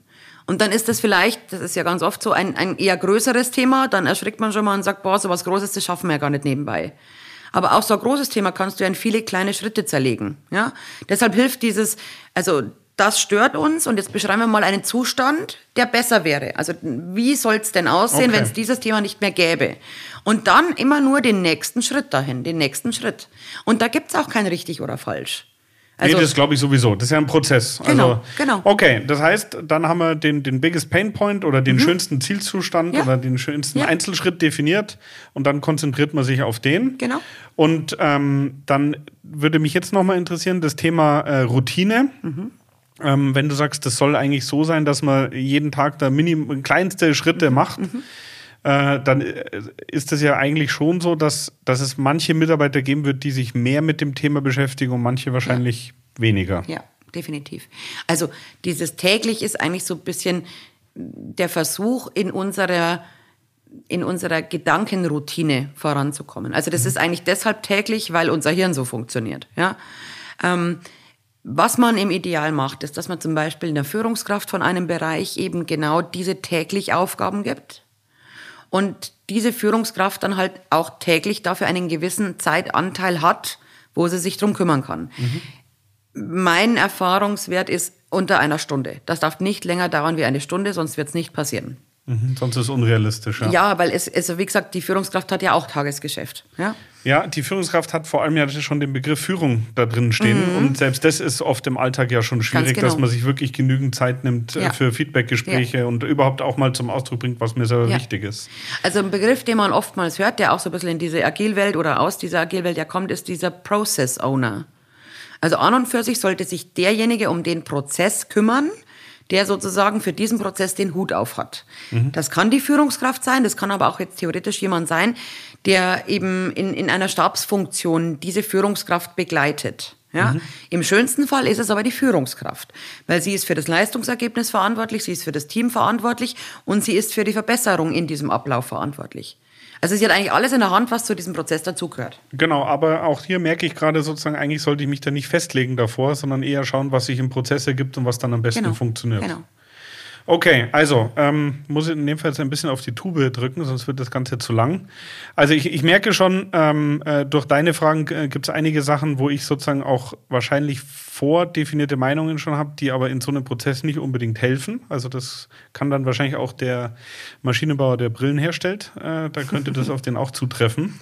Und dann ist das vielleicht, das ist ja ganz oft so, ein, ein eher größeres Thema, dann erschrickt man schon mal und sagt, boah, so was Großes, das schaffen wir ja gar nicht nebenbei. Aber auch so ein großes Thema kannst du ja in viele kleine Schritte zerlegen, ja. Deshalb hilft dieses, also das stört uns und jetzt beschreiben wir mal einen Zustand, der besser wäre. Also wie soll es denn aussehen, okay. wenn es dieses Thema nicht mehr gäbe? Und dann immer nur den nächsten Schritt dahin, den nächsten Schritt. Und da gibt's auch kein richtig oder falsch. Also, nee, das glaube ich sowieso. Das ist ja ein Prozess. Genau, also, genau. Okay, das heißt, dann haben wir den, den biggest pain point oder den mhm. schönsten Zielzustand ja. oder den schönsten ja. Einzelschritt definiert und dann konzentriert man sich auf den. Genau. Und ähm, dann würde mich jetzt nochmal interessieren, das Thema äh, Routine. Mhm. Ähm, wenn du sagst, das soll eigentlich so sein, dass man jeden Tag da minim- kleinste Schritte mhm. macht, mhm. Äh, dann ist es ja eigentlich schon so, dass, dass es manche Mitarbeiter geben wird, die sich mehr mit dem Thema beschäftigen und manche wahrscheinlich ja. weniger. Ja, definitiv. Also dieses täglich ist eigentlich so ein bisschen der Versuch in unserer in unserer Gedankenroutine voranzukommen. Also das mhm. ist eigentlich deshalb täglich, weil unser Hirn so funktioniert. Ja? Ähm, was man im Ideal macht, ist, dass man zum Beispiel einer Führungskraft von einem Bereich eben genau diese täglich Aufgaben gibt und diese Führungskraft dann halt auch täglich dafür einen gewissen Zeitanteil hat, wo sie sich drum kümmern kann. Mhm. Mein Erfahrungswert ist unter einer Stunde. Das darf nicht länger dauern wie eine Stunde, sonst wird es nicht passieren. Mhm, sonst ist es unrealistisch. Ja, ja, weil es, also wie gesagt, die Führungskraft hat ja auch Tagesgeschäft. Ja? Ja, die Führungskraft hat vor allem ja schon den Begriff Führung da drin stehen. Mhm. Und selbst das ist oft im Alltag ja schon schwierig, genau. dass man sich wirklich genügend Zeit nimmt ja. für Feedbackgespräche ja. und überhaupt auch mal zum Ausdruck bringt, was mir selber ja. wichtig ist. Also ein Begriff, den man oftmals hört, der auch so ein bisschen in diese Agilwelt oder aus dieser Agilwelt ja kommt, ist dieser Process Owner. Also an und für sich sollte sich derjenige um den Prozess kümmern, der sozusagen für diesen Prozess den Hut auf hat. Mhm. Das kann die Führungskraft sein, das kann aber auch jetzt theoretisch jemand sein, der eben in, in einer Stabsfunktion diese Führungskraft begleitet. Ja? Mhm. Im schönsten Fall ist es aber die Führungskraft, weil sie ist für das Leistungsergebnis verantwortlich, sie ist für das Team verantwortlich und sie ist für die Verbesserung in diesem Ablauf verantwortlich. Also sie hat eigentlich alles in der Hand, was zu diesem Prozess dazugehört. Genau, aber auch hier merke ich gerade sozusagen, eigentlich sollte ich mich da nicht festlegen davor, sondern eher schauen, was sich im Prozess ergibt und was dann am besten genau. funktioniert. Genau. Okay, also ähm, muss ich in dem Fall jetzt ein bisschen auf die Tube drücken, sonst wird das Ganze zu lang. Also ich, ich merke schon, ähm, äh, durch deine Fragen äh, gibt es einige Sachen, wo ich sozusagen auch wahrscheinlich vordefinierte Meinungen schon habe, die aber in so einem Prozess nicht unbedingt helfen. Also das kann dann wahrscheinlich auch der Maschinenbauer, der Brillen herstellt, äh, da könnte das auf den auch zutreffen.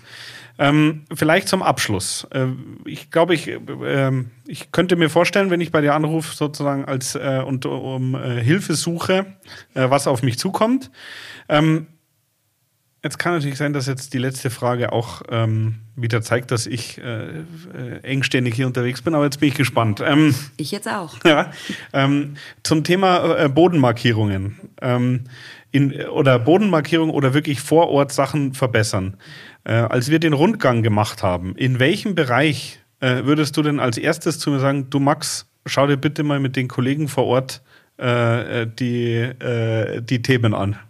Ähm, vielleicht zum Abschluss. Äh, ich glaube, ich, äh, ich könnte mir vorstellen, wenn ich bei dir anrufe sozusagen als äh, und um äh, Hilfe suche, äh, was auf mich zukommt. Ähm, jetzt kann natürlich sein, dass jetzt die letzte Frage auch ähm, wieder zeigt, dass ich äh, äh, engständig hier unterwegs bin, aber jetzt bin ich gespannt. Ähm, ich jetzt auch. Ja, ähm, zum Thema äh, Bodenmarkierungen ähm, in, oder Bodenmarkierung oder wirklich vor Ort Sachen verbessern. Äh, als wir den Rundgang gemacht haben, in welchem Bereich äh, würdest du denn als erstes zu mir sagen, du Max, schau dir bitte mal mit den Kollegen vor Ort äh, die, äh, die Themen an?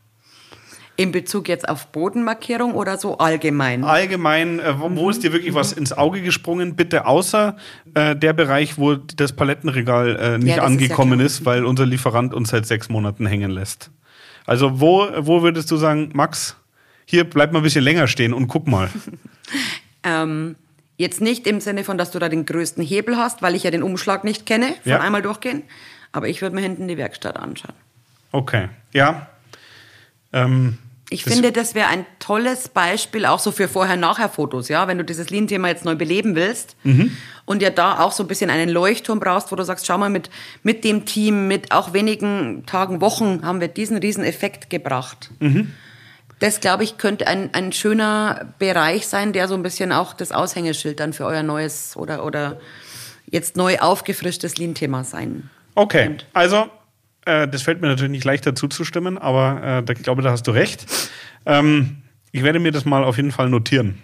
In Bezug jetzt auf Bodenmarkierung oder so allgemein? Allgemein, äh, wo, wo ist dir wirklich was ins Auge gesprungen? Bitte außer äh, der Bereich, wo das Palettenregal äh, nicht ja, angekommen ist, ja ist, weil unser Lieferant uns seit sechs Monaten hängen lässt. Also wo, wo würdest du sagen, Max, hier, bleib mal ein bisschen länger stehen und guck mal. ähm, jetzt nicht im Sinne von, dass du da den größten Hebel hast, weil ich ja den Umschlag nicht kenne, von ja. einmal durchgehen. Aber ich würde mir hinten die Werkstatt anschauen. Okay, ja. Ähm, ich das finde, das wäre ein tolles Beispiel auch so für Vorher-Nachher-Fotos. Ja? Wenn du dieses Lean-Thema jetzt neu beleben willst mhm. und ja da auch so ein bisschen einen Leuchtturm brauchst, wo du sagst, schau mal, mit, mit dem Team, mit auch wenigen Tagen, Wochen haben wir diesen riesen Effekt gebracht. Mhm. Das, glaube ich, könnte ein, ein schöner Bereich sein, der so ein bisschen auch das Aushängeschild dann für euer neues oder, oder jetzt neu aufgefrischtes Lean-Thema sein. Okay, und also äh, das fällt mir natürlich nicht leicht dazu zu stimmen, aber äh, ich glaube, da hast du recht. Ähm, ich werde mir das mal auf jeden Fall notieren.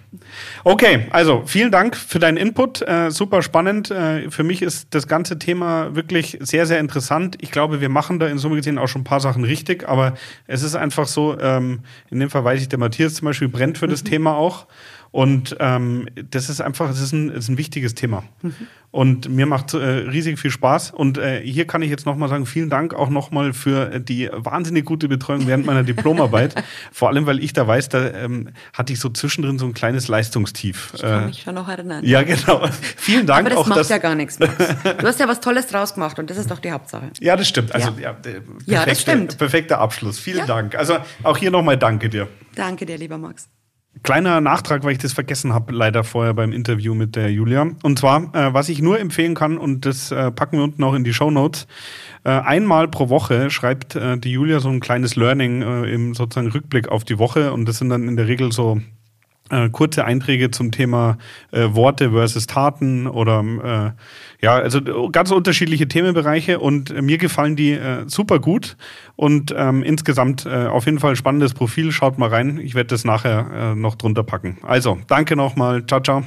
Okay, also vielen Dank für deinen Input. Äh, super spannend. Äh, für mich ist das ganze Thema wirklich sehr, sehr interessant. Ich glaube, wir machen da in Summe gesehen auch schon ein paar Sachen richtig. Aber es ist einfach so, ähm, in dem Fall weiß ich, der Matthias zum Beispiel brennt für das mhm. Thema auch. Und ähm, das ist einfach, es ist ein, ist ein wichtiges Thema. Mhm. Und mir macht äh, riesig viel Spaß. Und äh, hier kann ich jetzt nochmal sagen, vielen Dank auch nochmal für die wahnsinnig gute Betreuung während meiner Diplomarbeit. Vor allem, weil ich da weiß, da ähm, hatte ich so zwischendrin so ein kleines Leistungstief. Ich kann äh, mich schon noch erinnern. Ja, genau. Vielen Dank. Aber das auch macht das ja gar nichts, Max. Du hast ja was Tolles draus gemacht und das ist doch die Hauptsache. Ja, das stimmt. Also ja. Ja, perfekte, ja, das stimmt. Perfekter Abschluss. Vielen ja. Dank. Also auch hier nochmal danke dir. Danke dir, lieber Max. Kleiner Nachtrag, weil ich das vergessen habe, leider vorher beim Interview mit der Julia. Und zwar, äh, was ich nur empfehlen kann, und das äh, packen wir unten auch in die Shownotes, äh, einmal pro Woche schreibt äh, die Julia so ein kleines Learning äh, im sozusagen Rückblick auf die Woche. Und das sind dann in der Regel so äh, kurze Einträge zum Thema äh, Worte versus Taten oder äh, ja, also ganz unterschiedliche Themenbereiche. Und äh, mir gefallen die äh, super gut. Und ähm, insgesamt äh, auf jeden Fall spannendes Profil. Schaut mal rein. Ich werde das nachher äh, noch drunter packen. Also, danke nochmal. Ciao, ciao.